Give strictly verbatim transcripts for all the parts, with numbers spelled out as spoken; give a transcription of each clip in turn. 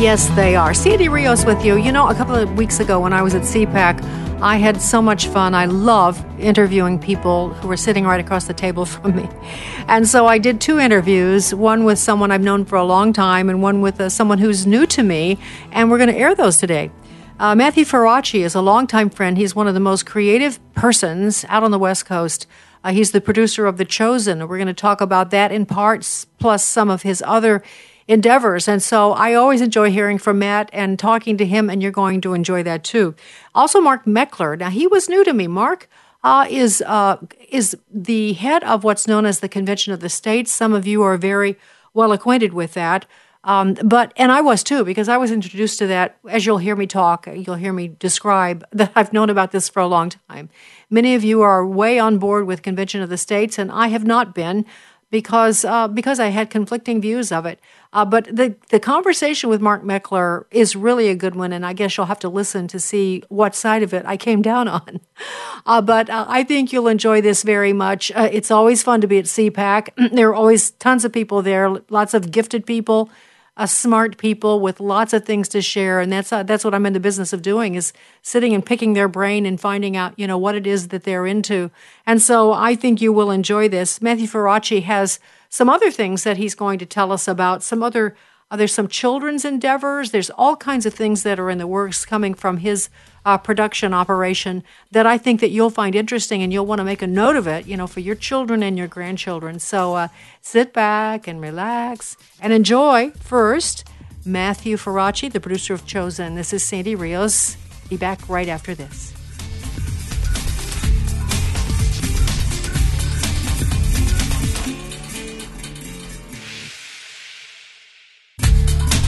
Yes, they are. Sandy Rios with you. You know, a couple of weeks ago when I was at C PAC, I had so much fun. I love interviewing people who were sitting right across the table from me. And so I did two interviews, one with someone I've known for a long time and one with uh, someone who's new to me, and we're going to air those today. Uh, Matthew Faraci is a longtime friend. He's one of the most creative persons out on the West Coast. Uh, he's the producer of The Chosen. We're going to talk about that in parts, plus some of his other endeavors. And so I always enjoy hearing from Matt and talking to him, and you're going to enjoy that too. Also, Mark Meckler. Now, he was new to me. Mark uh, is uh, is the head of what's known as the Convention of the States. Some of you are very well acquainted with that. Um, but and I was too, because I was introduced to that, as you'll hear me talk, you'll hear me describe, that I've known about this for a long time. Many of you are way on board with Convention of the States, and I have not been, because uh, because I had conflicting views of it. Uh, but the, the conversation with Mark Meckler is really a good one, and I guess you'll have to listen to see what side of it I came down on. Uh, but uh, I think you'll enjoy this very much. Uh, it's always fun to be at C PAC. There are always tons of people there, lots of gifted people, uh, smart people with lots of things to share, and that's uh, that's what I'm in the business of doing, is sitting and picking their brain and finding out, you know, what it is that they're into. And so I think you will enjoy this. Matthew Faraci has some other things that he's going to tell us about, some other, uh, there's some children's endeavors, there's all kinds of things that are in the works coming from his uh, production operation that I think that you'll find interesting, and you'll want to make a note of it, you know, for your children and your grandchildren. So uh, sit back and relax and enjoy. First, Matthew Faraci, the producer of Chosen. This is Sandy Rios. Be back right after this.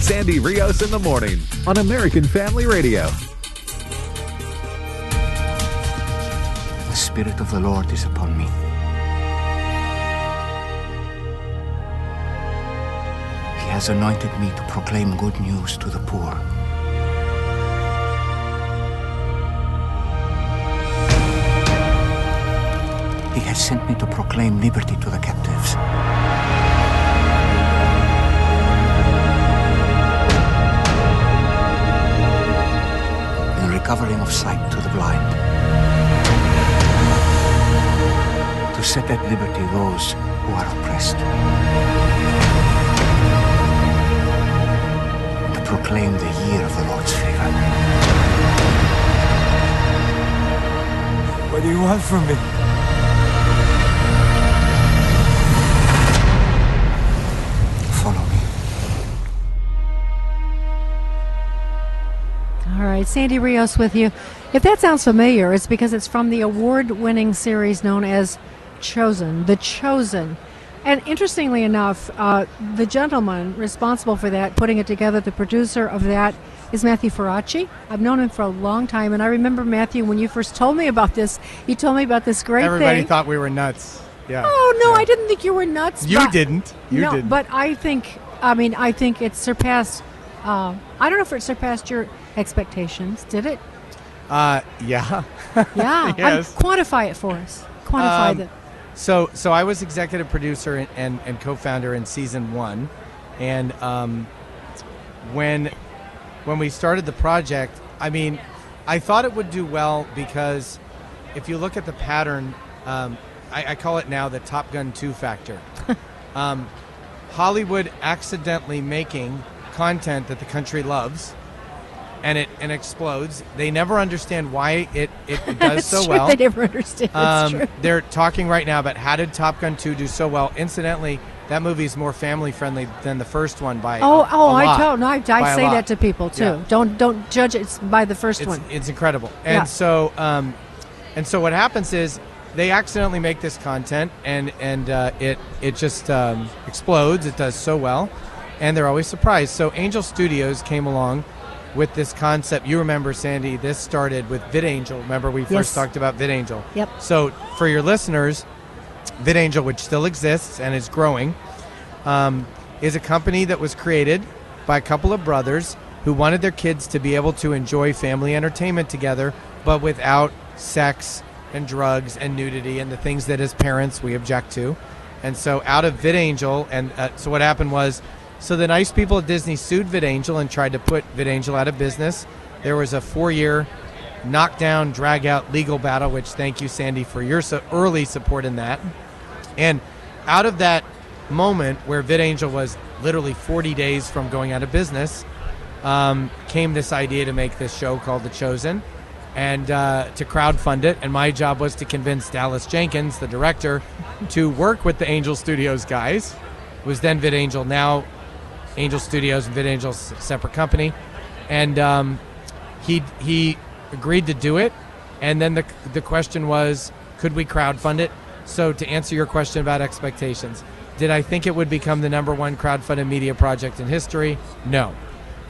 Sandy Rios in the morning on American Family Radio. The Spirit of the Lord is upon me. He has anointed me to proclaim good news to the poor. He has sent me to proclaim liberty to the captives. Covering of sight to the blind, to set at liberty those who are oppressed, and to proclaim the year of the Lord's favor. What do you want from me? Follow me. All right, Sandy Rios with you. If that sounds familiar, it's because it's from the award-winning series known as Chosen, The Chosen. And interestingly enough, uh, the gentleman responsible for that, putting it together, the producer of that, is Matthew Faraci. I've known him for a long time, and I remember, Matthew, when you first told me about this, you told me about this great Everybody thing. Everybody thought we were nuts. Yeah. Oh, no, yeah. I didn't think you were nuts. You but, didn't. You no, didn't. But I think, I mean, I think it surpassed, uh, I don't know if it surpassed your expectations, did it? Uh, yeah. yeah. Yes. Um, quantify it for us. Quantify um, that. So, so I was executive producer and, and, and co-founder in season one, and um, when when we started the project, I mean, I thought it would do well because if you look at the pattern, um, I, I call it now the Top Gun two factor. um, Hollywood accidentally making content that the country loves. and it and explodes. They never understand why it it, it does so true. well. They never understand. Um, true. They're talking right now about how did Top Gun two do so well. Incidentally, that movie is more family friendly than the first one by oh a, oh a lot, I don't. No, I, I say that to people too. Yeah. Don't don't judge it by the first it's, one. It's incredible. And yeah. so um, and so what happens is they accidentally make this content and and uh, it it just um, explodes. It does so well, and they're always surprised. So Angel Studios came along with this concept. You remember, Sandy, this started with VidAngel. Remember, we yes. first talked about VidAngel. Yep. So for your listeners, VidAngel, which still exists and is growing, um, is a company that was created by a couple of brothers who wanted their kids to be able to enjoy family entertainment together, but without sex and drugs and nudity and the things that as parents we object to. And so out of VidAngel, and uh, so what happened was, so the nice people at Disney sued VidAngel and tried to put VidAngel out of business. There was a four-year knockdown, drag-out legal battle, which thank you, Sandy, for your so early support in that. And out of that moment where VidAngel was literally forty days from going out of business, um, came this idea to make this show called The Chosen and uh, to crowdfund it. And my job was to convince Dallas Jenkins, the director, to work with the Angel Studios guys. It was then VidAngel, now Angel Studios, and VidAngel's a separate company, and um, he he agreed to do it. And then the the question was, could we crowdfund it? So to answer your question about expectations, did I think it would become the number one crowdfunded media project in history? No.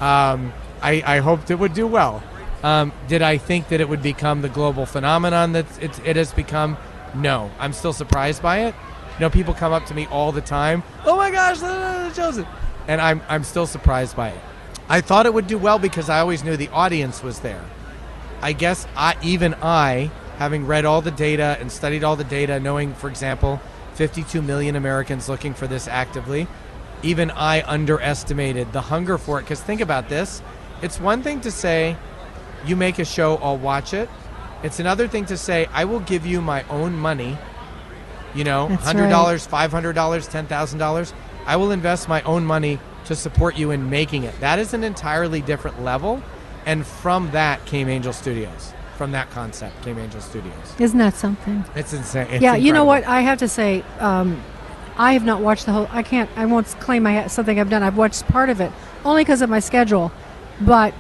Um, I, I hoped it would do well. Um, did I think that it would become the global phenomenon that it, it has become? No. I'm still surprised by it. You know, people come up to me all the time. Oh my gosh, The Chosen. And I'm I'm still surprised by it. I thought it would do well because I always knew the audience was there. I guess I, even I, having read all the data and studied all the data, knowing, for example, fifty-two million Americans looking for this actively, even I underestimated the hunger for it. Because think about this. It's one thing to say, you make a show, I'll watch it. It's another thing to say, I will give you my own money, you know, That's one hundred dollars, right. five hundred dollars, ten thousand dollars. I will invest my own money to support you in making it. That is an entirely different level. And from that came Angel Studios. From that concept came Angel Studios. Isn't that something? It's insane. It's yeah, incredible. You know what? I have to say, um, I have not watched the whole, I can't, I won't claim I ha- something I've done. I've watched part of it, only because of my schedule. But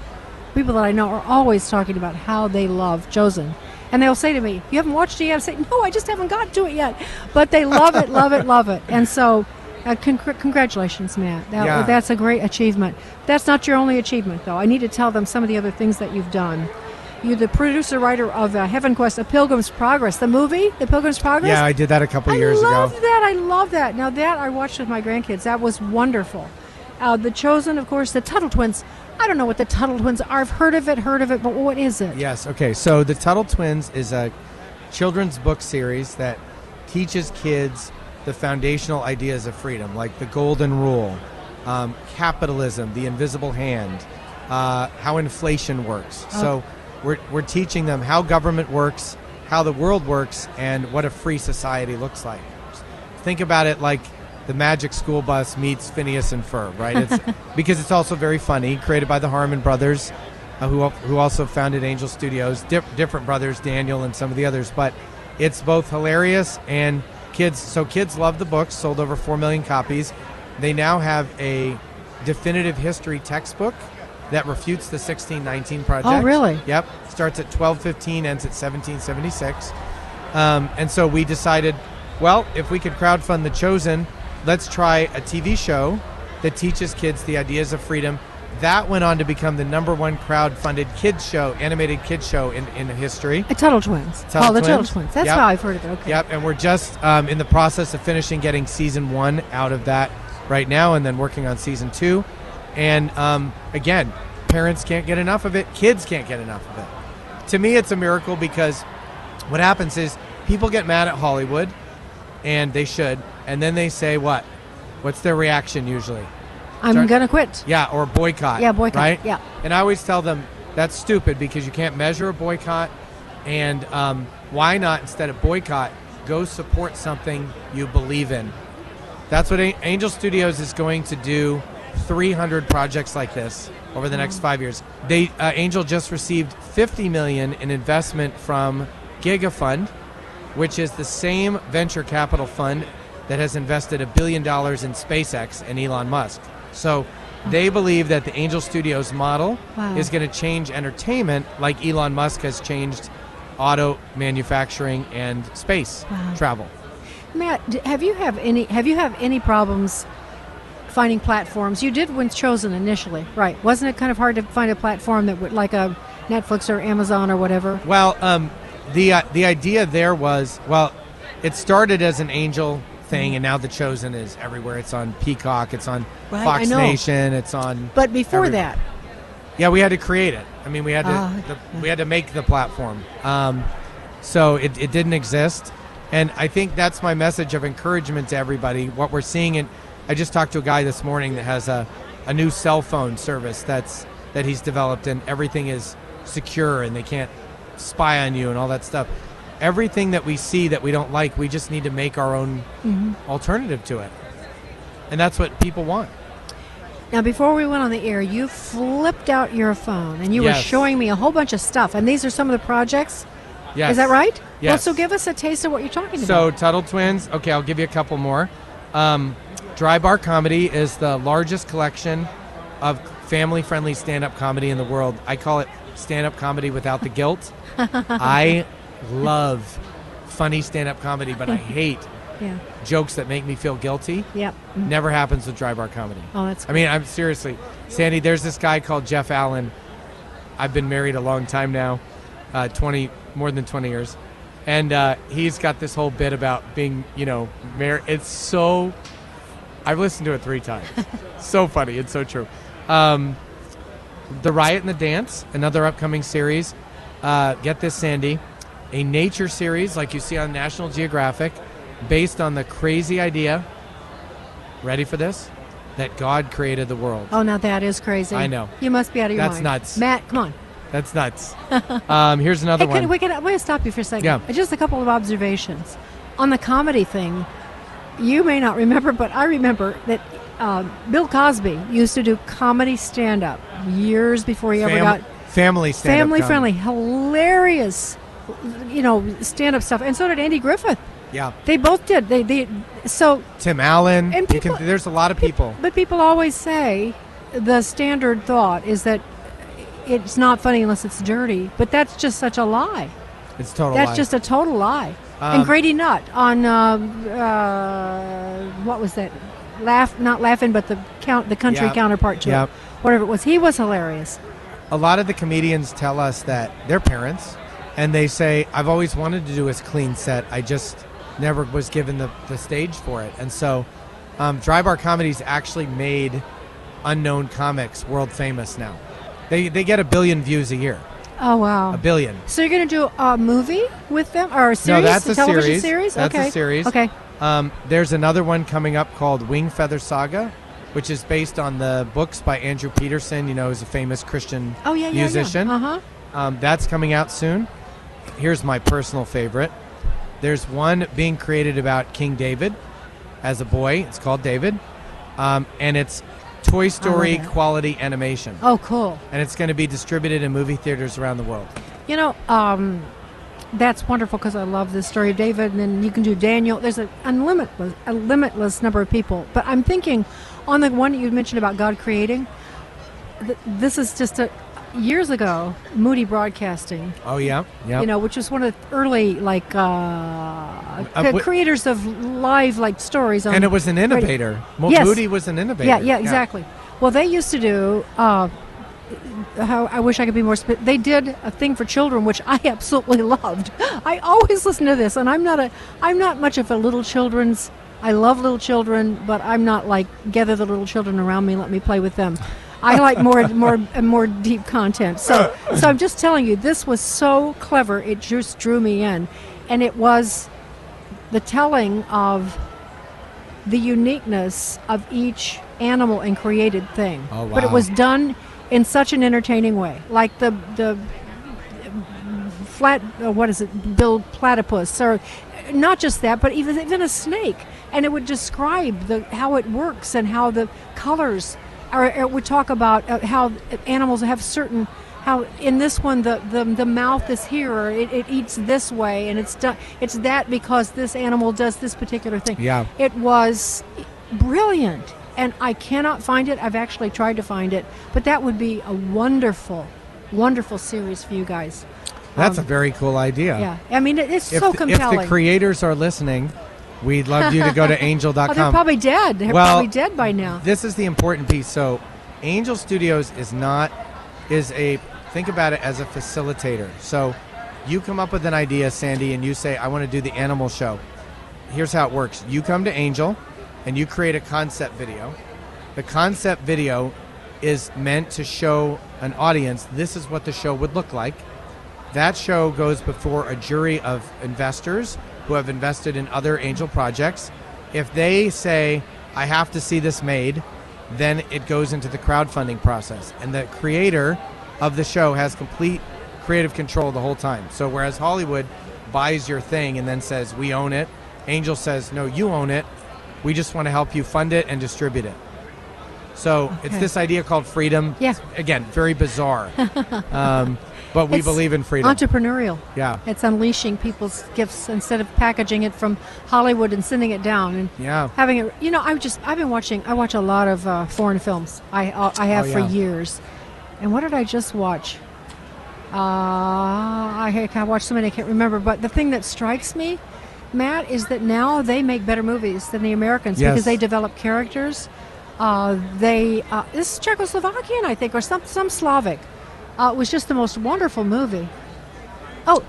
people that I know are always talking about how they love Chosen. And they'll say to me, you haven't watched it yet? I say, no, I just haven't gotten to it yet. But they love it, love it, love it. And so... Uh, con- congratulations, Matt. That, yeah. That's a great achievement. That's not your only achievement, though. I need to tell them some of the other things that you've done. You're the producer-writer of uh, Heaven Quest, A Pilgrim's Progress, the movie, The Pilgrim's Progress. Yeah, I did that a couple of years ago. I love that. I love that. Now, that I watched with my grandkids. That was wonderful. Uh, the Chosen, of course, the Tuttle Twins. I don't know what the Tuttle Twins are. I've heard of it, heard of it, but what is it? Yes, okay. So the Tuttle Twins is a children's book series that teaches kids the foundational ideas of freedom, like the golden rule, um, capitalism, the invisible hand, uh, how inflation works. Oh. So we're, we're teaching them how government works, how the world works, and what a free society looks like. Think about it like the Magic School Bus meets Phineas and Ferb, right? It's, because it's also very funny, created by the Harmon brothers, uh, who who also founded Angel Studios, di- different brothers, Daniel and some of the others. But it's both hilarious and kids, so kids love the books, sold over four million copies. They now have a definitive history textbook that refutes the sixteen nineteen Project. Oh, really? Yep. Starts at twelve fifteen, ends at seventeen seventy-six. Um, and so we decided, well, if we could crowdfund The Chosen, let's try a T V show that teaches kids the ideas of freedom. That went on to become the number one crowd-funded kids show, animated kids show in, in history. The Tuttle Twins. Tuttle oh, Twins. The Tuttle Twins. That's yep. how I've heard of it. Okay. Yep, and we're just um, in the process of finishing getting season one out of that right now, and then working on season two. And um, again, parents can't get enough of it. Kids can't get enough of it. To me, it's a miracle, because what happens is people get mad at Hollywood, and they should, and then they say what? What's their reaction usually? I'm going to quit. Yeah, or boycott. Yeah, boycott. Right? Yeah. And I always tell them that's stupid, because you can't measure a boycott. And um, why not, instead of boycott, go support something you believe in? That's what Angel Studios is going to do. three hundred projects like this over the next five years. They uh, Angel just received fifty million dollars in investment from Giga Fund, which is the same venture capital fund that has invested a billion dollars in SpaceX and Elon Musk. So they believe that the Angel Studios model wow. is going to change entertainment like Elon Musk has changed auto manufacturing and space wow. travel. Matt, have you have any have you have any problems finding platforms? You did when Chosen initially, right? Wasn't it kind of hard to find a platform that would, like a Netflix or Amazon or whatever? Well, um, the uh, the idea there was, well, it started as an Angel thing, and now The Chosen is everywhere. It's on Peacock, it's on right, Fox Nation, it's on. But before every, that, yeah, we had to create it. I mean, we had to uh, the, yeah. we had to make the platform. Um, so it, it didn't exist, and I think that's my message of encouragement to everybody. What we're seeing, and I just talked to a guy this morning that has a, a new cell phone service that's that he's developed, and everything is secure, and they can't spy on you and all that stuff. Everything that we see that we don't like, we just need to make our own mm-hmm. alternative to it. And that's what people want. Now, before we went on the air, you flipped out your phone, and you yes. were showing me a whole bunch of stuff. And these are some of the projects? Yes. Is that right? Yes. Well, so give us a taste of what you're talking so, about. So, Tuttle Twins. Okay, I'll give you a couple more. Um, Dry Bar Comedy is the largest collection of family-friendly stand-up comedy in the world. I call it stand-up comedy without the guilt. I... love funny stand-up comedy, but I hate yeah. jokes that make me feel guilty. Yep. Mm-hmm. Never happens with Dry Bar Comedy. Oh, that's cool. I mean, I'm seriously, Sandy, there's this guy called Jeff Allen. I've been married a long time now, uh, twenty more than twenty years, and uh, he's got this whole bit about being, you know, married. It's so, I've listened to it three times. So funny. It's so true. Um, The Riot and the Dance, another upcoming series. Uh, get this, Sandy. A nature series like you see on National Geographic based on the crazy idea, ready for this, that God created the world. Oh, now that is crazy. I know. You must be out of your That's mind. That's nuts. Matt, come on. That's nuts. um, here's another hey, one. Can, we can, I'm going to stop you for a second. Yeah. Just a couple of observations. On the comedy thing, you may not remember, but I remember that uh, Bill Cosby used to do comedy stand-up years before he Fam- ever got... Family stand-up. Family-friendly, hilarious, you know, stand-up stuff, and so did Andy Griffith. Yeah, they both did. They, they so Tim Allen. And people, can, there's a lot of people. But people always say the standard thought is that it's not funny unless it's dirty. But that's just such a lie. It's total. That's lie. just a total lie. Um, and Grady Nutt on uh, uh, what was that? Laugh, not laughing, but the count, the country yep, counterpart to yep. it, whatever it was. He was hilarious. A lot of the comedians tell us that their parents. And they say, I've always wanted to do a clean set. I just never was given the, the stage for it. And so um, Dry Bar Comedy's actually made unknown comics world famous now. They they get a billion views a year. Oh, wow. A billion. So you're going to do a movie with them? Or a series? No, that's a, a television series. series? That's okay. a series. Okay. Um, there's another one coming up called Wing Feather Saga, which is based on the books by Andrew Peterson, you know, who's a famous Christian oh, yeah, yeah, musician. Yeah. Uh-huh. Um, that's coming out soon. Here's my personal favorite. There's one being created about King David as a boy. It's called David. Um, and it's Toy Story quality animation. Oh, cool. And it's going to be distributed in movie theaters around the world. You know, um, that's wonderful because I love the story of David. And then you can do Daniel. There's a, unlimitless, a limitless number of people. But I'm thinking on the one that you mentioned about God creating, th- this is just a... Years ago, Moody Broadcasting. Oh yeah, yeah. You know, which was one of the early like uh, uh, w- creators of live like stories. On and it was an innovator. Mo- yes. Moody was an innovator. Yeah, yeah, exactly. Yeah. Well, they used to do. Uh, how I wish I could be more. Sp- they did a thing for children, which I absolutely loved. I always listen to this, and I'm not a. I'm not much of a little children's. I love little children, but I'm not like gather the little children around me, let me play with them. I like more and more and more deep content. So so I'm just telling you, this was so clever. It just drew me in. And it was the telling of the uniqueness of each animal and created thing. Oh, wow. But it was done in such an entertaining way. Like the the flat, uh, what is it, billed platypus. Or not just that, but even, even a snake. And it would describe the how it works and how the colors or, or we talk about uh, how animals have certain, how in this one the, the, the mouth is here, or it, it eats this way, and it's do, it's that because this animal does this particular thing. Yeah. It was brilliant, and I cannot find it. I've actually tried to find it, but that would be a wonderful, wonderful series for you guys. That's um, a very cool idea. Yeah, I mean, it, it's if, so compelling. If the creators are listening, we'd love you to go to angel dot com. Oh, they're probably dead. They're well, probably dead by now. This is the important piece. So Angel Studios is not, is a, think about it as a facilitator. So you come up with an idea, Sandy, and you say, I want to do the animal show. Here's how it works. You come to Angel and you create a concept video. The concept video is meant to show an audience, this is what the show would look like. That show goes before a jury of investors who have invested in other Angel projects. If they say, I have to see this made, then it goes into the crowdfunding process. And the creator of the show has complete creative control the whole time. So whereas Hollywood buys your thing and then says, we own it, Angel says, no, you own it. We just want to help you fund it and distribute it. So okay. It's this idea called freedom. Yeah. Again, very bizarre. Um, But we it's believe in freedom. Entrepreneurial. Yeah. It's unleashing people's gifts instead of packaging it from Hollywood and sending it down and yeah. having it. You know, I've just I've been watching. I watch a lot of uh, foreign films. I uh, I have oh, yeah. for years. And what did I just watch? Uh, I I watched so many I can't remember. But the thing that strikes me, Matt, is that now they make better movies than the Americans yes. because they develop characters. Uh, they uh, this is Czechoslovakian, I think, or some some Slavic. Uh, it was just the most wonderful movie. Oh,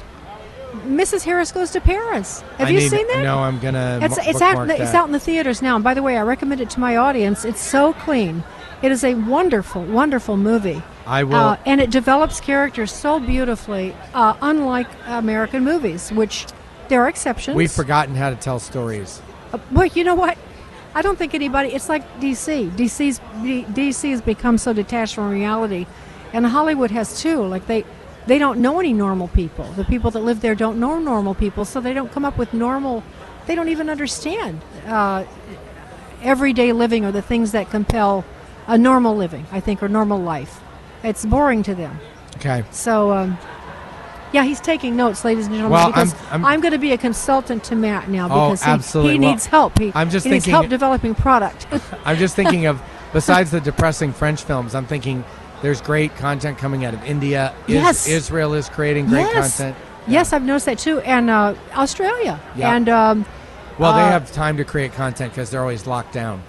Missus Harris Goes to Paris. Have I you need, seen that? No, I'm gonna. It's, it's out. The, it's out in the theaters now. And by the way, I recommend it to my audience. It's so clean. It is a wonderful, wonderful movie. I will. Uh, and it develops characters so beautifully, uh, unlike American movies, which there are exceptions. We've forgotten how to tell stories. Uh, but you know what? I don't think anybody. It's like D C. D C's D C has become so detached from reality. And Hollywood has too. Like they, they don't know any normal people. The people that live there don't know normal people, so they don't come up with normal. They don't even understand uh, everyday living or the things that compel a normal living, I think, or normal life. It's boring to them. Okay. So, um, yeah, he's taking notes, ladies and gentlemen. Well, because I'm, I'm, I'm going to be a consultant to Matt now because oh, absolutely. he, he well, needs help. He, I'm just he needs help it, developing product. I'm just thinking of besides the depressing French films. I'm thinking. There's great content coming out of India. Is, yes. Israel is creating great yes. content. Yeah. Yes, I've noticed that too. And uh, Australia. Yeah. And, um, well, uh, they have time to create content because they're always locked down.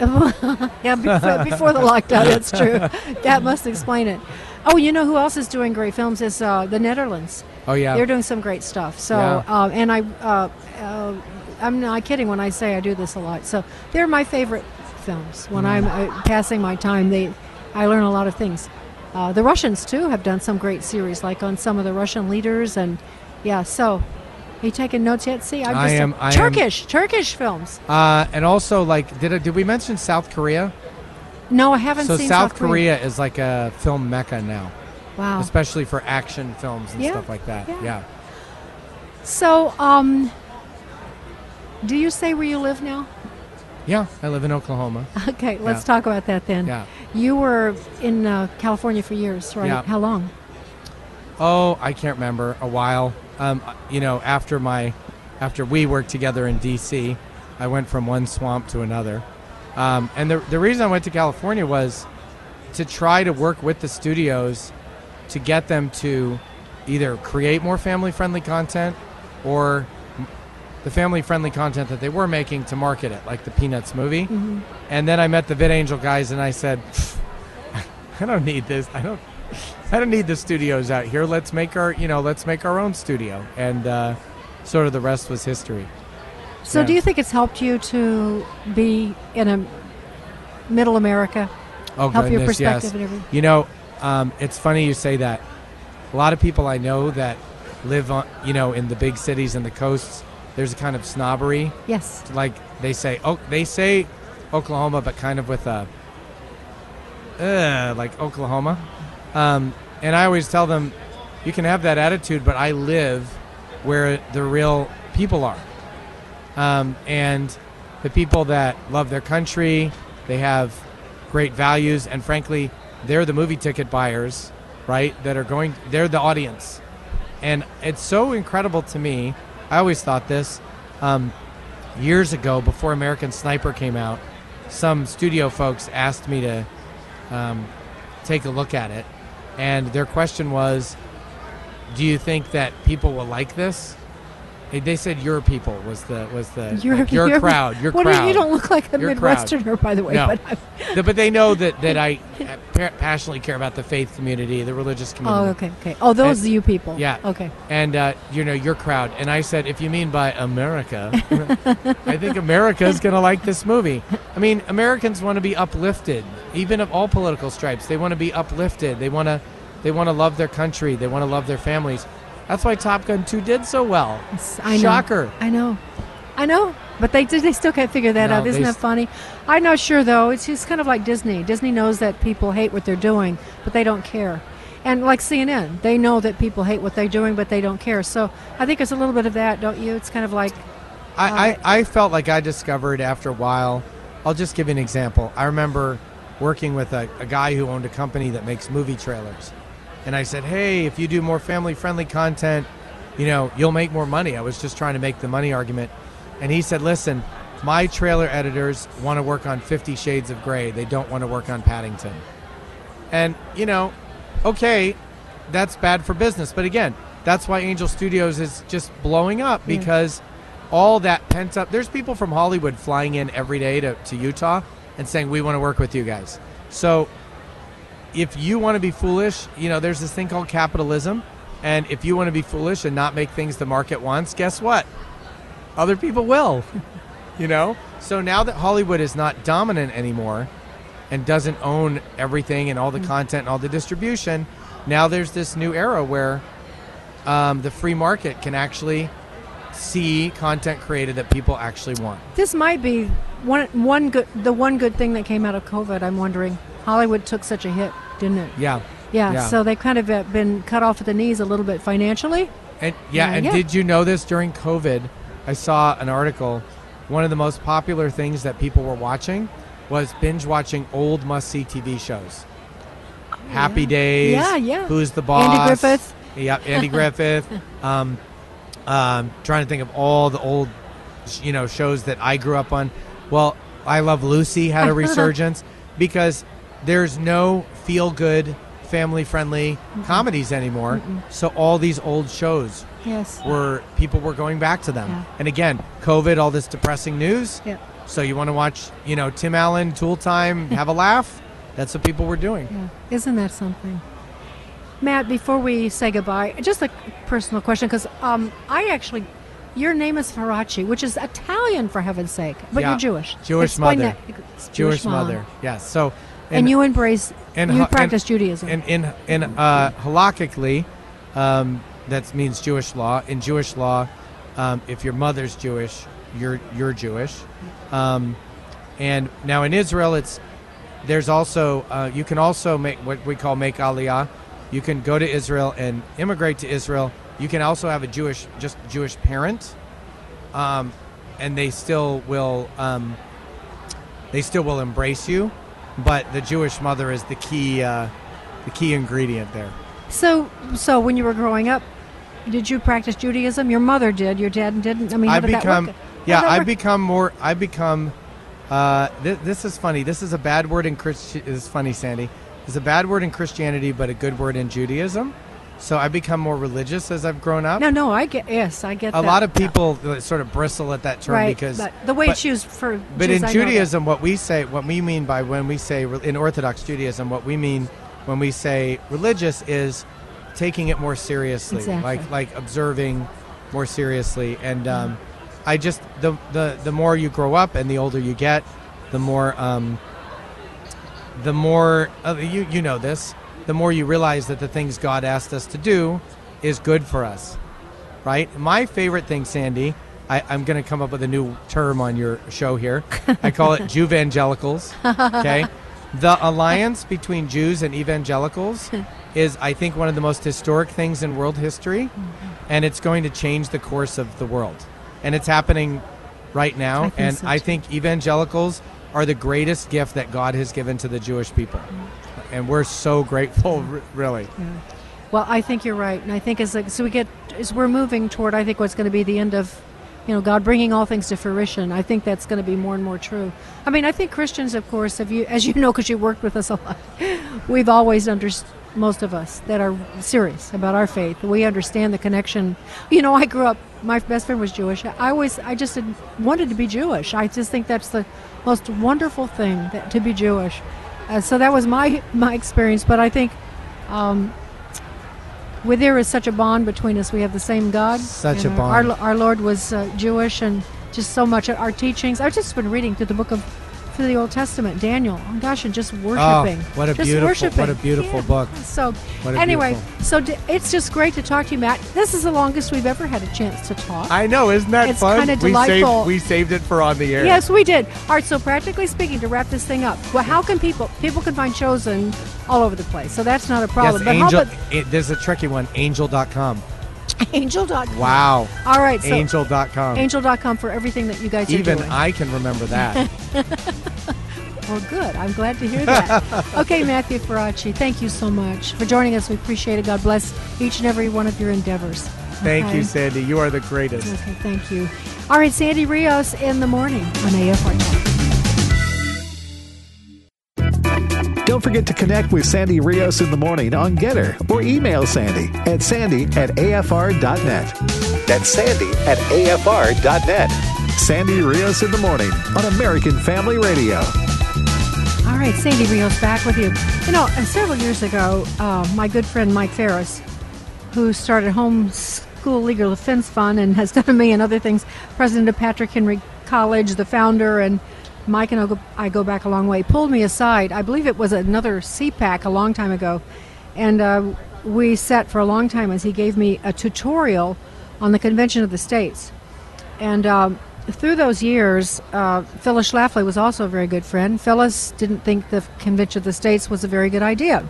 yeah, before, before the lockdown, that's true. That must explain it. Oh, you know who else is doing great films is uh, the Netherlands. Oh, yeah. They're doing some great stuff. So, yeah. uh, and I, uh, uh, I'm not kidding when I say I do this a lot. So they're my favorite films. When mm. I'm uh, passing my time, they, I learn a lot of things. Uh, the Russians, too, have done some great series, like on some of the Russian leaders. And, yeah, so are you taking notes yet? See, I'm just I am, I Turkish, am. Turkish films. Uh, and also, like, did, I, did we mention South Korea? No, I haven't so seen South, South Korea. Korea is like a film mecca now. Wow. Especially for action films and yeah, stuff like that. Yeah. yeah. So, um, do you say where you live now? Yeah, I live in Oklahoma. Okay, let's yeah. talk about that then. Yeah. You were in uh, California for years, right? Yeah. How long? Oh, I can't remember. A while. Um, you know, after my, after we worked together in D C, I went from one swamp to another. Um, and the the reason I went to California was to try to work with the studios to get them to either create more family-friendly content or the family-friendly content that they were making to market it, like the Peanuts movie. Mm-hmm. And then I met the VidAngel guys, and I said, I don't need this. I don't I don't need the studios out here. Let's make our, you know, let's make our own studio. And uh, sort of the rest was history. So yeah. Do you think it's helped you to be in a middle America? Oh, Help goodness, your perspective yes. and everything? You know, um, it's funny you say that. A lot of people I know that live on, you know, in the big cities and the coasts, there's a kind of snobbery. Yes. Like they say, oh, they say Oklahoma, but kind of with a, uh, like Oklahoma. Um, and I always tell them, you can have that attitude, but I live where the real people are. Um, and the people that love their country, they have great values, and frankly, they're the movie ticket buyers, right, that are going, they're the audience. And it's so incredible to me, I always thought this, um, years ago, before American Sniper came out, some studio folks asked me to um, take a look at it, and their question was, do you think that people will like this? They said your people was the was the your, like your, your crowd. Your well, crowd. You don't look like a your Midwesterner, crowd. By the way. No. But, the, but they know that, that I passionately care about the faith community, the religious community. Oh, okay, okay. Oh, those and, are you people. Yeah. Okay. And uh, you know, your crowd. And I said, if you mean by America, I think America is going to like this movie. I mean, Americans want to be uplifted, even of all political stripes. They want to be uplifted. They want to they want to love their country. They want to love their families. That's why Top Gun two did so well. I know. Shocker. I know. I know. But they did, they still can't figure that no, out. Isn't that funny? I'm not sure, though. It's just kind of like Disney. Disney knows that people hate what they're doing, but they don't care. And like C N N, they know that people hate what they're doing, but they don't care. So I think it's a little bit of that, don't you? It's kind of like... I, uh, I, I felt like I discovered after a while. I'll just give you an example. I remember working with a, a guy who owned a company that makes movie trailers. And I said, hey, if you do more family-friendly content, you know, you'll make more money. I was just trying to make the money argument. And he said, listen, my trailer editors want to work on Fifty Shades of Grey. They don't want to work on Paddington. And, you know, okay, that's bad for business. But again, that's why Angel Studios is just blowing up, because yeah. all that pent-up... There's people from Hollywood flying in every day to, to Utah and saying, we want to work with you guys. So... if you want to be foolish, you know, there's this thing called capitalism. And if you want to be foolish and not make things the market wants, guess what? Other people will, you know? So now that Hollywood is not dominant anymore and doesn't own everything and all the content and all the distribution, now there's this new era where um, the free market can actually see content created that people actually want. This might be one, one good, the one good thing that came out of COVID, I'm wondering. Hollywood took such a hit, didn't it? Yeah. Yeah, yeah. So they've kind of been cut off at the knees a little bit financially. And Yeah, uh, and yeah. did you know this? During COVID, I saw an article. One of the most popular things that people were watching was binge-watching old must-see T V shows. Oh, Happy yeah. Days. Yeah, yeah. Who's the Boss? Andy Griffith. Yeah, Andy Griffith. um, um, trying to think of all the old you know, shows that I grew up on. Well, I Love Lucy had a resurgence because... there's no feel-good, family-friendly mm-hmm. comedies anymore. Mm-mm. So all these old shows yes. were people were going back to them. Yeah. And again, COVID, all this depressing news. Yeah. So you want to watch, you know, Tim Allen, Tool Time, have a laugh. That's what people were doing. Yeah. Isn't that something? Matt, before we say goodbye, just a personal question, because um, I actually... your name is Faraci, which is Italian, for heaven's sake. But yeah. you're Jewish. Jewish Explain mother. Jewish, Jewish mother. mother. Yes. So... And, and you embrace, and, you practice and, Judaism. And in in uh, halakhically, um, that means Jewish law. In Jewish law, um, if your mother's Jewish, you're you're Jewish. Um, and now in Israel, it's there's also uh, you can also make what we call make aliyah. You can go to Israel and immigrate to Israel. You can also have a Jewish just Jewish parent, um, and they still will um, they still will embrace you. But the Jewish mother is the key, uh, the key ingredient there. So, so when you were growing up, did you practice Judaism? Your mother did. Your dad didn't. I mean, I become, yeah, I become more. I become. Uh, th- this is funny. This is a bad word in Christi- It's funny, Sandy. It's a bad word in Christianity, but a good word in Judaism. So I become more religious as I've grown up. No, no, I get yes, I get. A that. lot of people yeah. sort of bristle at that term right, because but the way it's used for. But Jews, in I Judaism, what we say, what we mean by when we say in Orthodox Judaism, what we mean when we say religious is taking it more seriously, exactly. like like observing more seriously. And um, I just the, the the more you grow up and the older you get, the more um, the more uh, you you know this. the more you realize that the things God asked us to do is good for us, right? My favorite thing, Sandy, I, I'm going to come up with a new term on your show here. I call it Juvangelicals, okay? The alliance between Jews and evangelicals is, I think, one of the most historic things in world history, and it's going to change the course of the world. And it's happening right now, I and so I think evangelicals are the greatest gift that God has given to the Jewish people. And we're so grateful, really. Yeah. Well, I think you're right. And I think as, as we get, as we're moving toward, I think what's going to be the end of, you know, God bringing all things to fruition, I think that's going to be more and more true. I mean, I think Christians, of course, have you, as you know, because you worked with us a lot, we've always understood, most of us that are serious about our faith, we understand the connection. You know, I grew up, my best friend was Jewish. I always, I just wanted to be Jewish. I just think that's the most wonderful thing, that, to be Jewish. Uh, so that was my, my experience. But I think um, well, there is such a bond between us. We have the same God. Such a bond. Our, our Lord was uh, Jewish, and just so much of our teachings. I've just been reading through the book of through the Old Testament, Daniel. Oh, gosh, and just worshiping. Oh, what a just beautiful, worshiping. What a beautiful yeah. book. So, anyway, beautiful. so d it's just great to talk to you, Matt. This is the longest we've ever had a chance to talk. I know, isn't that it's fun? It's kind of delightful. We saved, we saved it for on the air. Yes, we did. All right, so practically speaking, to wrap this thing up, well, how can people people can find Chosen all over the place? So that's not a problem. Yes, but Angel. How it, there's a tricky one. Angel dot com. Angel dot com. Wow. All right. So Angel dot com. Angel dot com for everything that you guys are Even doing. Even I can remember that. Well, good. I'm glad to hear that. Okay, Matthew Faraci, thank you so much for joining us. We appreciate it. God bless each and every one of your endeavors. Okay? Thank you, Sandy. You are the greatest. Okay, thank you. All right, Sandy Rios in the morning on A F R. Don't forget to connect with Sandy Rios in the morning on Getter, or email Sandy at sandy at A F R dot net. That's sandy at A F R dot net. Sandy Rios in the morning on American Family Radio. All right, Sandy Rios back with you. You know, several years ago, uh, my good friend Mike Farris, who started Homeschool Legal Defense Fund and has done me and other things, president of Patrick Henry College, the founder, and Mike and I go, I go back a long way, pulled me aside. I believe it was another C PAC a long time ago. And uh, we sat for a long time as he gave me a tutorial on the Convention of the States. And um, through those years, uh, Phyllis Schlafly was also a very good friend. Phyllis didn't think the Convention of the States was a very good idea.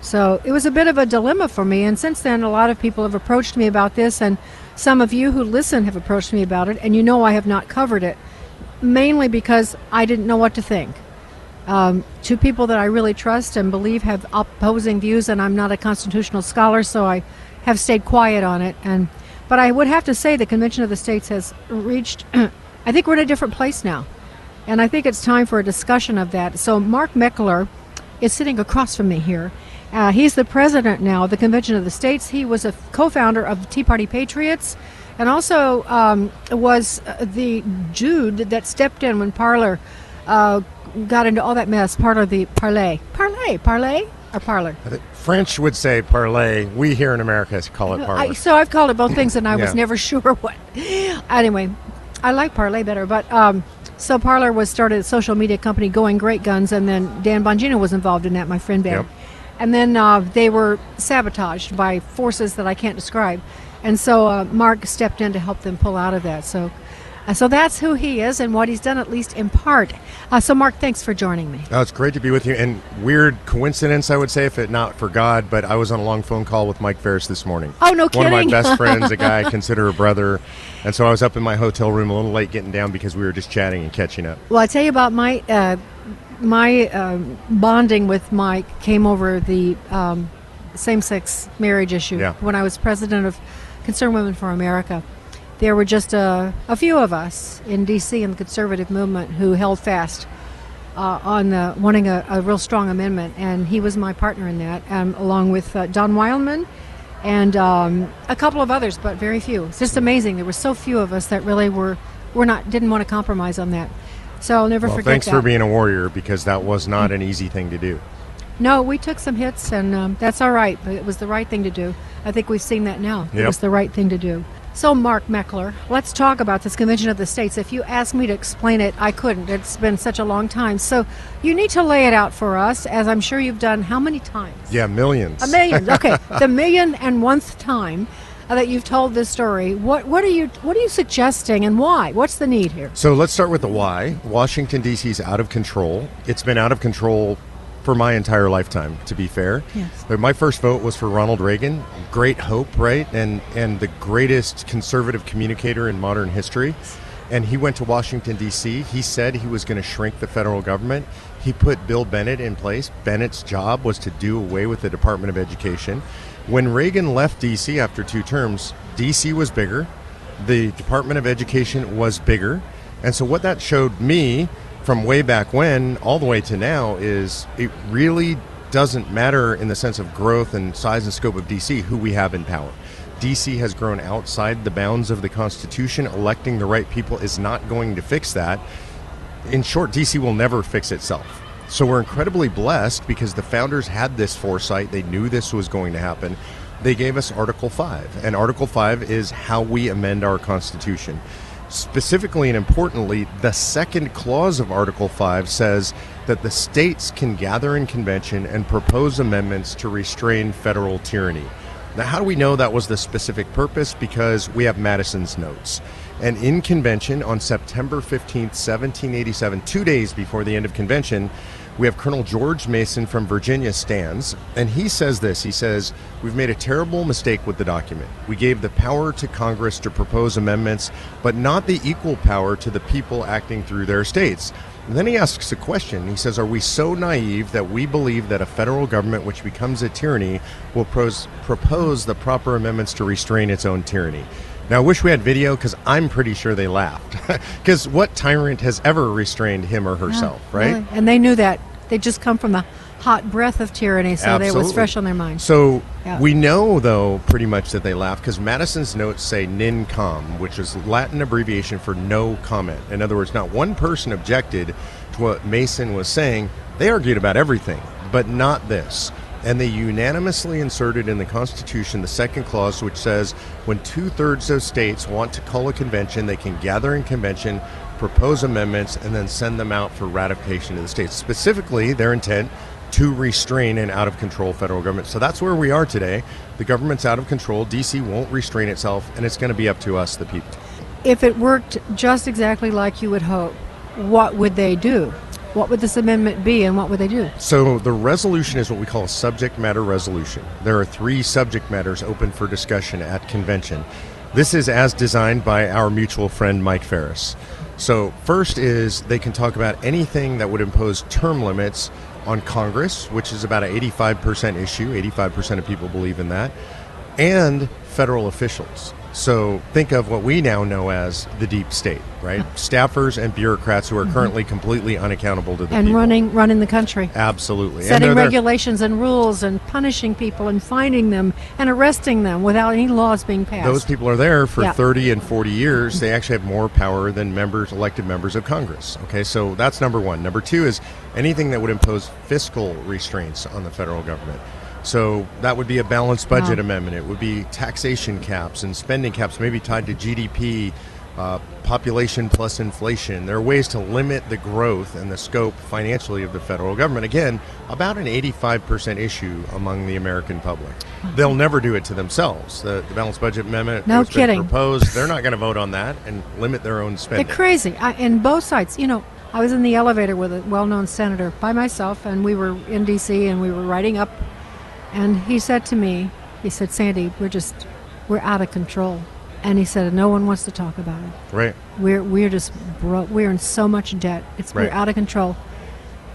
So it was a bit of a dilemma for me. And since then, a lot of people have approached me about this. And some of you who listen have approached me about it. And you know I have not covered it. Mainly because I didn't know what to think. Um, two people that I really trust and believe have opposing views, and I'm not a constitutional scholar, so I have stayed quiet on it. And but I would have to say the Convention of the States has reached, I think we're in a different place now. And I think it's time for a discussion of that. So Mark Meckler is sitting across from me here. Uh, he's the president now of the Convention of the States. He was a co-founder of Tea Party Patriots, and also um, was the dude that stepped in when Parler uh, got into all that mess. Part of the Parler, Parler, Parler, or Parler. French would say Parler. We here in America call it Parler. I, so I've called it both things, and I yeah. was never sure what. Anyway, I like Parler better. But um, so Parler was started a social media company, Going Great Guns, and then Dan Bongino was involved in that. My friend Ben, yep. and then uh, they were sabotaged by forces that I can't describe. And so uh, Mark stepped in to help them pull out of that. So uh, so that's who he is and what he's done, at least in part. Uh, so, Mark, thanks for joining me. Oh, it's great to be with you. And weird coincidence, I would say, if it not for God, but I was on a long phone call with Mike Farris this morning. Oh, no kidding. One of my best friends, a guy I consider a brother. And so I was up in my hotel room a little late getting down because we were just chatting and catching up. Well, I tell you about my, uh, my uh, bonding with Mike came over the um, same-sex marriage issue. Yeah. When I was president of Concerned Women for America, there were just a, a few of us in D C in the conservative movement who held fast uh, on the, wanting a, a real strong amendment, and he was my partner in that, um, along with uh, Don Wildman and um, a couple of others, but very few. It's just amazing. There were so few of us that really were, were not didn't want to compromise on that. So I'll never well, forget thanks that. Thanks for being a warrior, because that was not an easy thing to do. No, we took some hits, and um, that's all right, but it was the right thing to do. I think we've seen that now. Yep. It was the right thing to do. So, Mark Meckler, let's talk about this Convention of the States. If you asked me to explain it, I couldn't. It's been such a long time. So you need to lay it out for us, as I'm sure you've done how many times? Yeah, millions. A million. Okay, the million and one time that you've told this story. What what are you what are you suggesting, and why? What's the need here? So let's start with the why. Washington, D C is out of control. It's been out of control for my entire lifetime, to be fair. Yes. But my first vote was for Ronald Reagan. Great hope, right? And and the greatest conservative communicator in modern history. and he went to Washington, D C. He said he was going to shrink the federal government. He put Bill Bennett in place. Bennett's job was to do away with the Department of Education. When Reagan left D C after two terms, D C was bigger. The Department of Education was bigger. And so what that showed me from way back when all the way to now is it really doesn't matter in the sense of growth and size and scope of D C who we have in power. D C has grown outside the bounds of the Constitution. Electing the right people is not going to fix that. In short, D C will never fix itself. So we're incredibly blessed because the founders had this foresight. They knew this was going to happen. They gave us Article five, and Article five is how we amend our Constitution. Specifically and importantly, the second clause of Article five says that the states can gather in convention and propose amendments to restrain federal tyranny. Now, how do we know that was the specific purpose? Because we have Madison's notes. And in convention on September fifteenth, seventeen eighty-seven, two days before the end of convention, we have Colonel George Mason from Virginia stands, and he says this. He says, we've made a terrible mistake with the document. We gave the power to Congress to propose amendments, but not the equal power to the people acting through their states. And then he asks a question. He says, are we so naive that we believe that a federal government which becomes a tyranny will pros- propose the proper amendments to restrain its own tyranny? Now, I wish we had video because I'm pretty sure they laughed. Because what tyrant has ever restrained him or herself, yeah, right? Really. And they knew that. They just come from the hot breath of tyranny, so it was fresh on their mind. So yeah. We know, though, pretty much that they laughed because Madison's notes say NINCOM, which is Latin abbreviation for no comment. In other words, not one person objected to what Mason was saying. They argued about everything, but not this. And they unanimously inserted in the Constitution the second clause, which says when two-thirds of states want to call a convention, they can gather in convention, propose amendments, and then send them out for ratification to the states. Specifically, their intent to restrain an out-of-control federal government. So that's where we are today. The government's out of control. D C won't restrain itself, and it's going to be up to us, the people. If it worked just exactly like you would hope, what would they do? What would this amendment be, and what would they do? So the resolution is what we call a subject matter resolution. There are three subject matters open for discussion at convention. This is as designed by our mutual friend Mike Farris. So first is they can talk about anything that would impose term limits on Congress, which is about an eighty-five percent issue. eighty-five percent of people believe in that. And federal officials. So think of what we now know as the deep state, right? Staffers and bureaucrats who are mm-hmm. currently completely unaccountable to the and people. And running, running the country. Absolutely. Setting and they're, regulations they're, and rules and punishing people and fining them and arresting them without any laws being passed. Those people are there for yeah. thirty and forty years. They actually have more power than members, elected members of Congress. Okay, so that's number one. Number two is anything that would impose fiscal restraints on the federal government. So that would be a balanced budget wow. amendment. It would be taxation caps and spending caps, maybe tied to G D P, uh, population plus inflation. There are ways to limit the growth and the scope financially of the federal government. Again, about an eighty-five percent issue among the American public. They'll never do it to themselves. The, the balanced budget amendment no was kidding. Been proposed. They're not going to vote on that and limit their own spending. They're crazy. I, and both sides, you know. I was in the elevator with a well-known senator by myself, and we were in D C, and we were riding up. And he said to me, he said, Sandy, we're just, we're out of control. And he said, no one wants to talk about it. Right. We're we're just broke. We're in so much debt. It's right. We're out of control.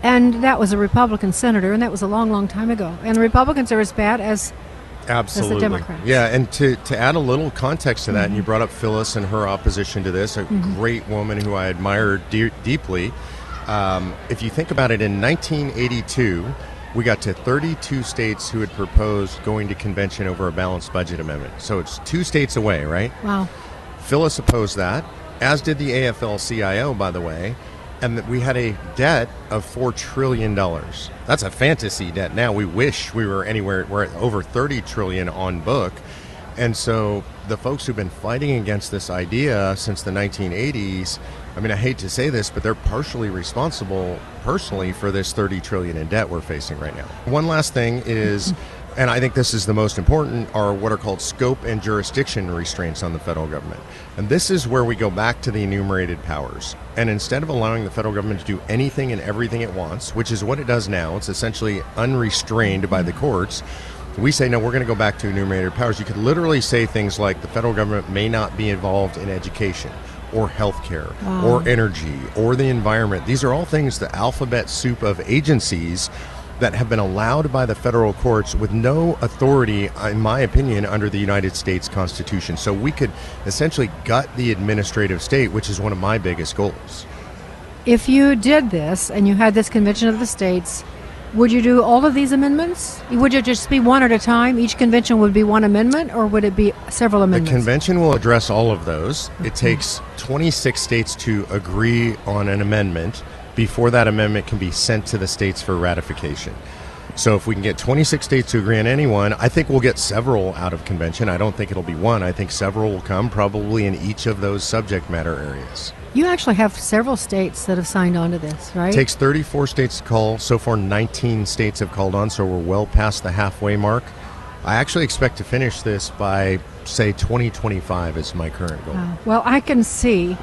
And that was a Republican senator, and that was a long, long time ago. And the Republicans are as bad as, Absolutely. as the Democrats. Yeah, and to, to add a little context to that, mm-hmm. and you brought up Phyllis and her opposition to this, a mm-hmm. great woman who I admire de- deeply. Um, if you think about it, in nineteen eighty-two... we got to thirty-two states who had proposed going to convention over a balanced budget amendment. So it's two states away, right? Wow. Phyllis opposed that, as did the A F L C I O, by the way, and that we had a debt of four trillion dollars. That's a fantasy debt now. We wish we were anywhere. We're at over thirty trillion dollars on book. And so the folks who've been fighting against this idea since the nineteen eighties, I mean, I hate to say this, but they're partially responsible personally for this thirty trillion dollars in debt we're facing right now. One last thing is, and I think this is the most important, are what are called scope and jurisdiction restraints on the federal government. And this is where we go back to the enumerated powers. And instead of allowing the federal government to do anything and everything it wants, which is what it does now, it's essentially unrestrained by the courts, we say, no, we're going to go back to enumerated powers. You could literally say things like the federal government may not be involved in education, or healthcare, wow. or energy, or the environment. These are all things, the alphabet soup of agencies that have been allowed by the federal courts with no authority, in my opinion, under the United States Constitution. So we could essentially gut the administrative state, which is one of my biggest goals. If you did this and you had this Convention of the States, would you do all of these amendments? Would it just be one at a time? Each convention would be one amendment, or would it be several amendments? The convention will address all of those. Okay. It takes twenty-six states to agree on an amendment before that amendment can be sent to the states for ratification. So if we can get twenty-six states to agree on any one, I think we'll get several out of convention. I don't think it'll be one. I think several will come, probably in each of those subject matter areas. You actually have several states that have signed on to this, right? It takes thirty-four states to call. So far, nineteen states have called on, so we're well past the halfway mark. I actually expect to finish this by, say, twenty twenty-five is my current goal. Wow. Well, I can see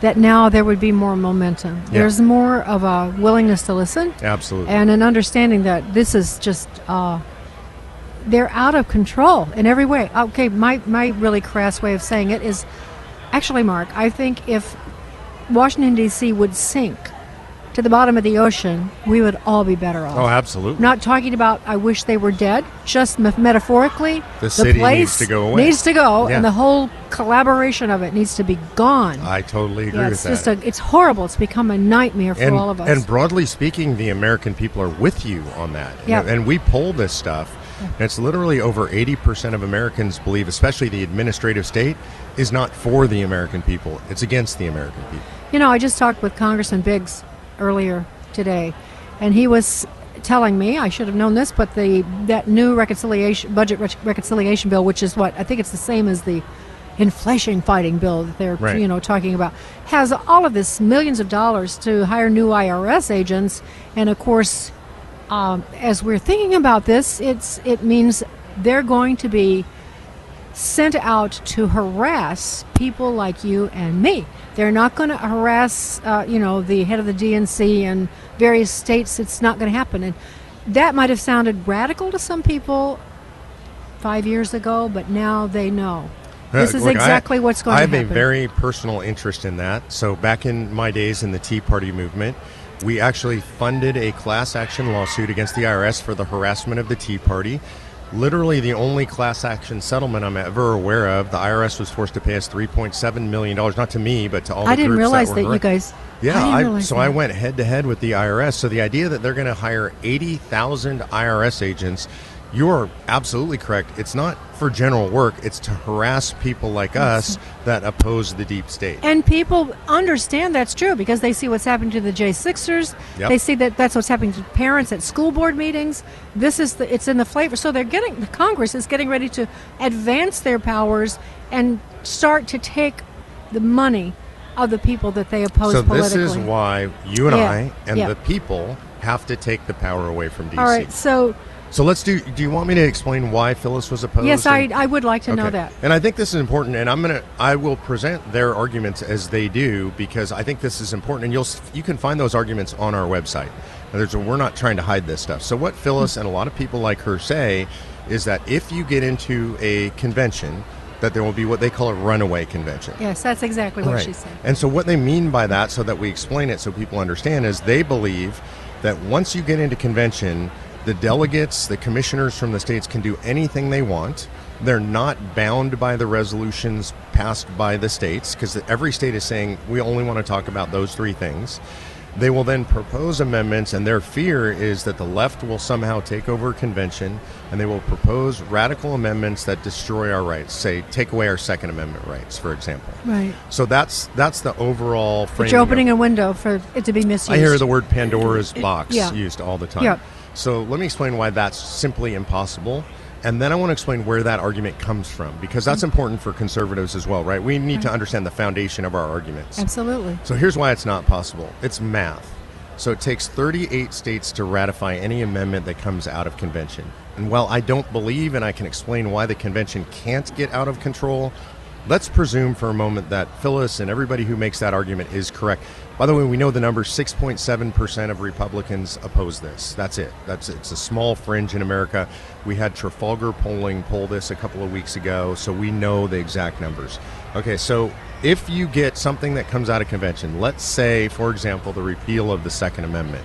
that now there would be more momentum. Yeah. There's more of a willingness to listen. Absolutely. And an understanding that this is just, uh, they're out of control in every way. Okay, my, my really crass way of saying it is, actually, Mark, I think if Washington, D C would sink to the bottom of the ocean, we would all be better off. Oh, absolutely. Not talking about, I wish they were dead, just me- metaphorically. The, the city needs to go away. needs to go, yeah. And the whole collaboration of it needs to be gone. I totally agree yeah, with that. Just a, it's horrible. It's become a nightmare for and, all of us. And broadly speaking, the American people are with you on that. Yeah. And, and we poll this stuff. And it's literally over eighty percent of Americans believe, especially the administrative state, is not for the American people. It's against the American people. You know, I just talked with Congressman Biggs earlier today, and he was telling me, I should have known this, but the that new reconciliation budget rec- reconciliation bill, which is what, I think it's the same as the inflation fighting bill that they're, right. you know, talking about, has all of this millions of dollars to hire new I R S agents, and of course, Um, as we're thinking about this, it's it means they're going to be sent out to harass people like you and me. They're not going to harass, uh, you know, the head of the D N C and various states. It's not going to happen. And that might have sounded radical to some people five years ago, but now they know. This is Look, exactly I, what's going to happen. I have a very personal interest in that. So back in my days in the Tea Party movement, we actually funded a class action lawsuit against the I R S for the harassment of the Tea Party. Literally the only class action settlement I'm ever aware of, the I R S was forced to pay us three point seven million dollars, not to me, but to all I the groups that were that you guys, yeah, I didn't realize that, you guys. Yeah, so that. I went head-to-head with the I R S. So the idea that they're going to hire eighty thousand I R S agents, you are absolutely correct. It's not for general work. It's to harass people like us that oppose the deep state. And people understand that's true because they see what's happening to the J sixers. Yep. They see that that's what's happening to parents at school board meetings. This is the, it's in the flavor. So they're getting, the Congress is getting ready to advance their powers and start to take the money of the people that they oppose so politically. So this is why you and yeah. I and yeah. the people have to take the power away from D C. All right, so... So let's do, do you want me to explain why Phyllis was opposed? Yes, I, I would like to okay. know that. And I think this is important, and I'm going to, I will present their arguments as they do, because I think this is important, and you'll, you can find those arguments on our website. In other words, we're not trying to hide this stuff. So what Phyllis mm-hmm. and a lot of people like her say is that if you get into a convention, that there will be what they call a runaway convention. Yes, that's exactly what right. she said. And so what they mean by that, so that we explain it so people understand, is they believe that once you get into convention, the delegates, the commissioners from the states can do anything they want. They're not bound by the resolutions passed by the states because every state is saying, we only want to talk about those three things. They will then propose amendments, and their fear is that the left will somehow take over a convention and they will propose radical amendments that destroy our rights, say take away our Second Amendment rights, for example. Right. So that's that's the overall framing. But you're opening of, a window for it to be misused. I hear the word Pandora's box yeah. used all the time. Yeah. So let me explain why that's simply impossible, and then I want to explain where that argument comes from, because that's important for conservatives as well, right? We need right. to understand the foundation of our arguments. Absolutely. So here's why it's not possible. It's math. So it takes thirty-eight states to ratify any amendment that comes out of convention. And while I don't believe, and I can explain why the convention can't get out of control, let's presume for a moment that Phyllis and everybody who makes that argument is correct. By the way, we know the number, six point seven percent of Republicans oppose this. That's it. That's it. It's a small fringe in America. We had Trafalgar polling poll this a couple of weeks ago, so we know the exact numbers. Okay, so if you get something that comes out of convention, let's say, for example, the repeal of the Second Amendment.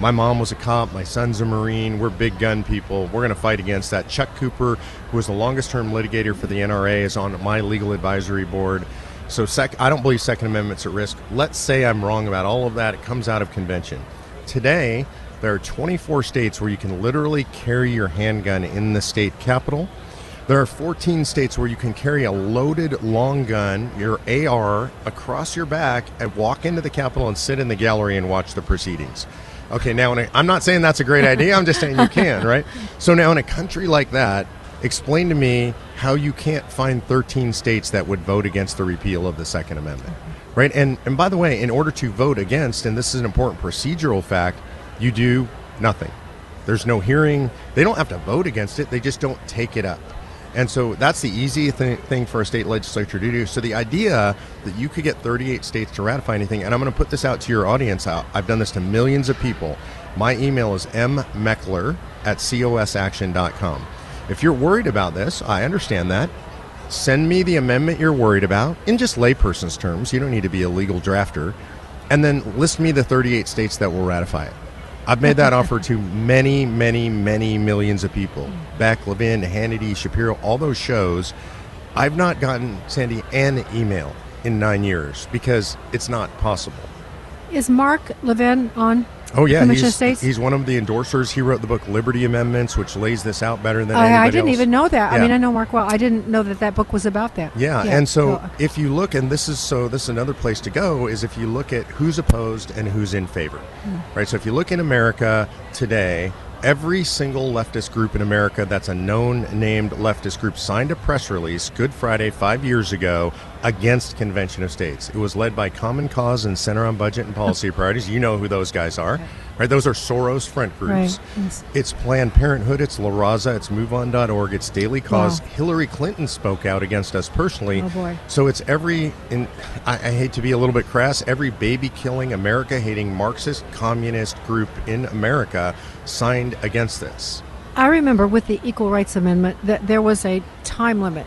My mom was a cop, my son's a Marine, we're big gun people, we're gonna fight against that. Chuck Cooper, who was the longest term litigator for the N R A, is on my legal advisory board. So sec- I don't believe Second Amendment's at risk. Let's say I'm wrong about all of that, it comes out of convention. Today, there are twenty-four states where you can literally carry your handgun in the state capitol. There are fourteen states where you can carry a loaded long gun, your A R, across your back and walk into the Capitol and sit in the gallery and watch the proceedings. Okay, now, in a, I'm not saying that's a great idea, I'm just saying you can, right? So now in a country like that, explain to me how you can't find thirteen states that would vote against the repeal of the Second Amendment, right? And, and by the way, in order to vote against, and this is an important procedural fact, you do nothing. There's no hearing. They don't have to vote against it, they just don't take it up. And so that's the easy th- thing for a state legislature to do. So the idea that you could get thirty-eight states to ratify anything, and I'm going to put this out to your audience. I've done this to millions of people. My email is m meckler at c o s action dot com. If you're worried about this, I understand that. Send me the amendment you're worried about in just layperson's terms. You don't need to be a legal drafter. And then list me the thirty-eight states that will ratify it. I've made that offer to many, many, many millions of people. Beck, Levin, Hannity, Shapiro, all those shows. I've not gotten, Sandy, an email in nine years because it's not possible. Is Mark Levin on? Oh, yeah. He's, he's one of the endorsers. He wrote the book Liberty Amendments, which lays this out better than uh, anybody else. I didn't else. even know that. Yeah. I mean, I know Mark well. I didn't know that that book was about that. Yeah, yeah. and so well, if you look, and this is so this is another place to go, is if you look at who's opposed and who's in favor, hmm. right? So if you look in America today, every single leftist group in America that's a known named leftist group signed a press release Good Friday five years ago against Convention of States. It was led by Common Cause and Center on Budget and Policy Priorities. You know who those guys are, right? Those are Soros front groups. Right. Yes. It's Planned Parenthood, it's La Raza, it's move on dot org, it's Daily Cause. Wow. Hillary Clinton spoke out against us personally. Oh boy. So it's every, in, I, I hate to be a little bit crass, every baby-killing, America-hating Marxist communist group in America signed against this. I remember with the Equal Rights Amendment that there was a time limit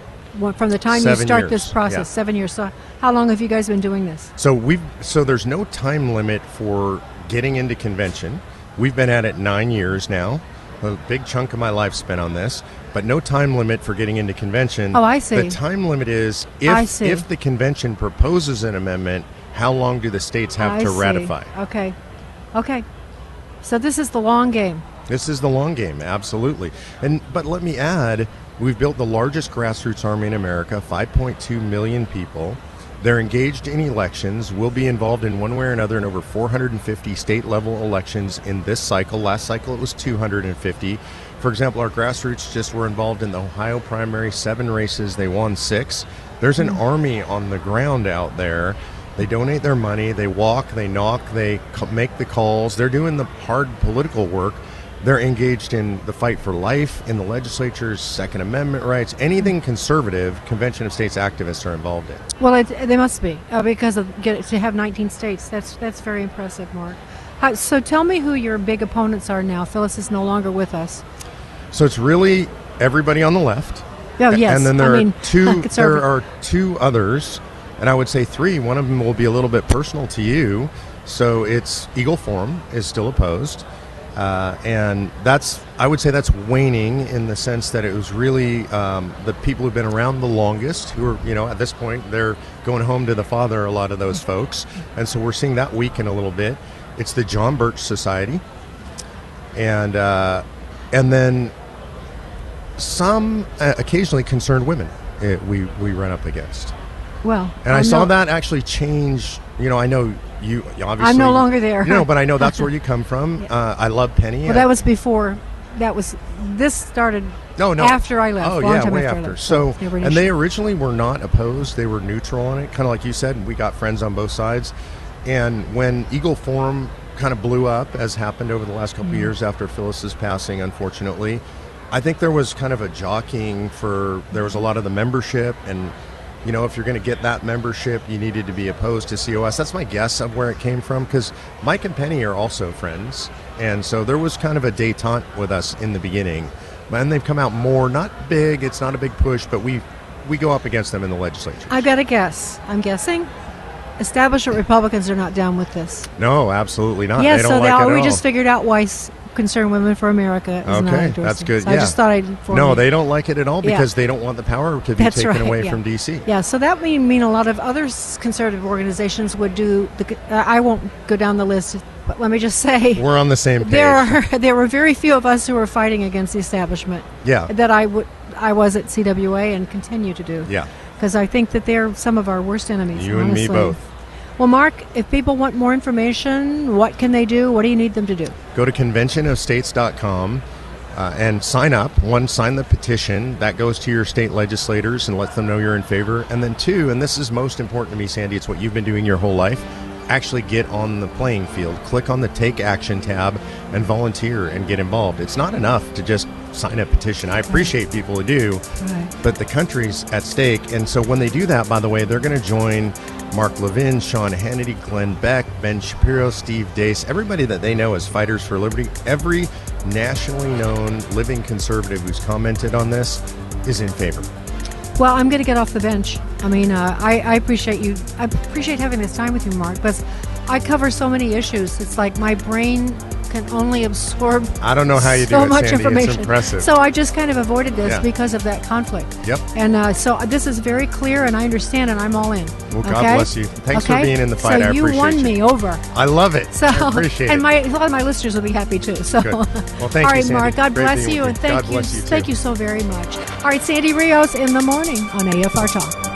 from the time seven you start years. this process, yeah. seven years. So how long have you guys been doing this? So we've so there's no time limit for getting into convention. We've been at it nine years now. A big chunk of my life spent on this, but no time limit for getting into convention. Oh, I see. The time limit is if if the convention proposes an amendment, how long do the states have I to see. ratify? Okay, okay. So this is the long game. This is the long game, absolutely. And but let me add, we've built the largest grassroots army in America, five point two million people. They're engaged in elections, will be involved in one way or another in over four hundred fifty state-level elections in this cycle. Last cycle, it was two hundred fifty. For example, our grassroots just were involved in the Ohio primary, seven races. They won six. There's an army on the ground out there. They donate their money, they walk, they knock, they make the calls. They're doing the hard political work. They're engaged in the fight for life, in the legislature's Second Amendment rights, anything conservative, Convention of States activists are involved in. Well, it, they must be, uh, because of, get, to have nineteen states, that's that's very impressive, Mark. How, so tell me who your big opponents are now. Phyllis is no longer with us. So it's really everybody on the left. Oh, yes. And then there, I mean, are, two, there are two others, and I would say three. One of them will be a little bit personal to you. So it's Eagle Forum is still opposed. Uh, and that's, I would say that's waning in the sense that it was really um, the people who've been around the longest who are, you know, at this point, they're going home to the father, a lot of those folks. And so we're seeing that weaken a little bit. It's the John Birch Society. And, uh, and then some uh, occasionally concerned women it, we, we run up against. Well, and I I'm saw not- that actually change, you know, I know. You, obviously, I'm no longer there. No, but I know that's where you come from. Yeah. Uh, I love Penny. Well, that was before. That was this started. No, no. After I left. Oh yeah, way after. after. So, so an and they originally were not opposed. They were neutral on it, kind of like you said. And we got friends on both sides. And when Eagle Forum kind of blew up, as happened over the last couple mm-hmm. of years after Phyllis's passing, unfortunately, I think there was kind of a jockeying for. There was a lot of the membership and. you know, if you're going to get that membership, you needed to be opposed to C O S. That's my guess of where it came from, because Mike and Penny are also friends. And so there was kind of a détente with us in the beginning. And they've come out more, not big, it's not a big push, but we we go up against them in the legislature. I've got a guess. I'm guessing establishment Republicans are not down with this. No, absolutely not. Yeah, they don't so like they, it we at all. Just figured out why Concerned Women for America is okay, not endorsing. That's good. So yeah. I just thought I'd inform No, you. They don't like it at all because yeah. they don't want the power to be that's taken right, away yeah. from D C. Yeah, so that would mean a lot of other conservative organizations would do, the, uh, I won't go down the list, but let me just say we're on the same page. There are there were very few of us who were fighting against the establishment. Yeah. That I would I was at C W A and continue to do. Yeah. Because I think that they're some of our worst enemies. You honestly. And me both. Well, Mark, if people want more information, what can they do? What do you need them to do? Go to convention of states dot com uh, and sign up. One, sign the petition. That goes to your state legislators and lets them know you're in favor. And then two, and this is most important to me, Sandy, it's what you've been doing your whole life, actually get on the playing field. Click on the Take Action tab and volunteer and get involved. It's not enough to just sign a petition. I appreciate people who do, right. but the country's at stake. And so when they do that, by the way, they're going to join Mark Levin, Sean Hannity, Glenn Beck, Ben Shapiro, Steve Dace, everybody that they know as Fighters for Liberty. Every nationally known living conservative who's commented on this is in favor. Well, I'm going to get off the bench. I mean, uh, I, I appreciate you. I appreciate having this time with you, Mark, but I cover so many issues. It's like my brain can only absorb I don't know how you so do it, much Sandy. Information. It's impressive. So I just kind of avoided this yeah. because of that conflict. Yep. And uh, so this is very clear, and I understand, and I'm all in. Well, okay? God bless you. Thanks okay? for being in the fight. So I appreciate you. So you won me over. I love it. So, I appreciate it. And my, a lot of my listeners will be happy, too. So. Good. Well, thank you, all right, Sandy. Mark, God Great bless you, and thank God you. you thank you so very much. All right, Sandy Rios in the morning on A F R Talk.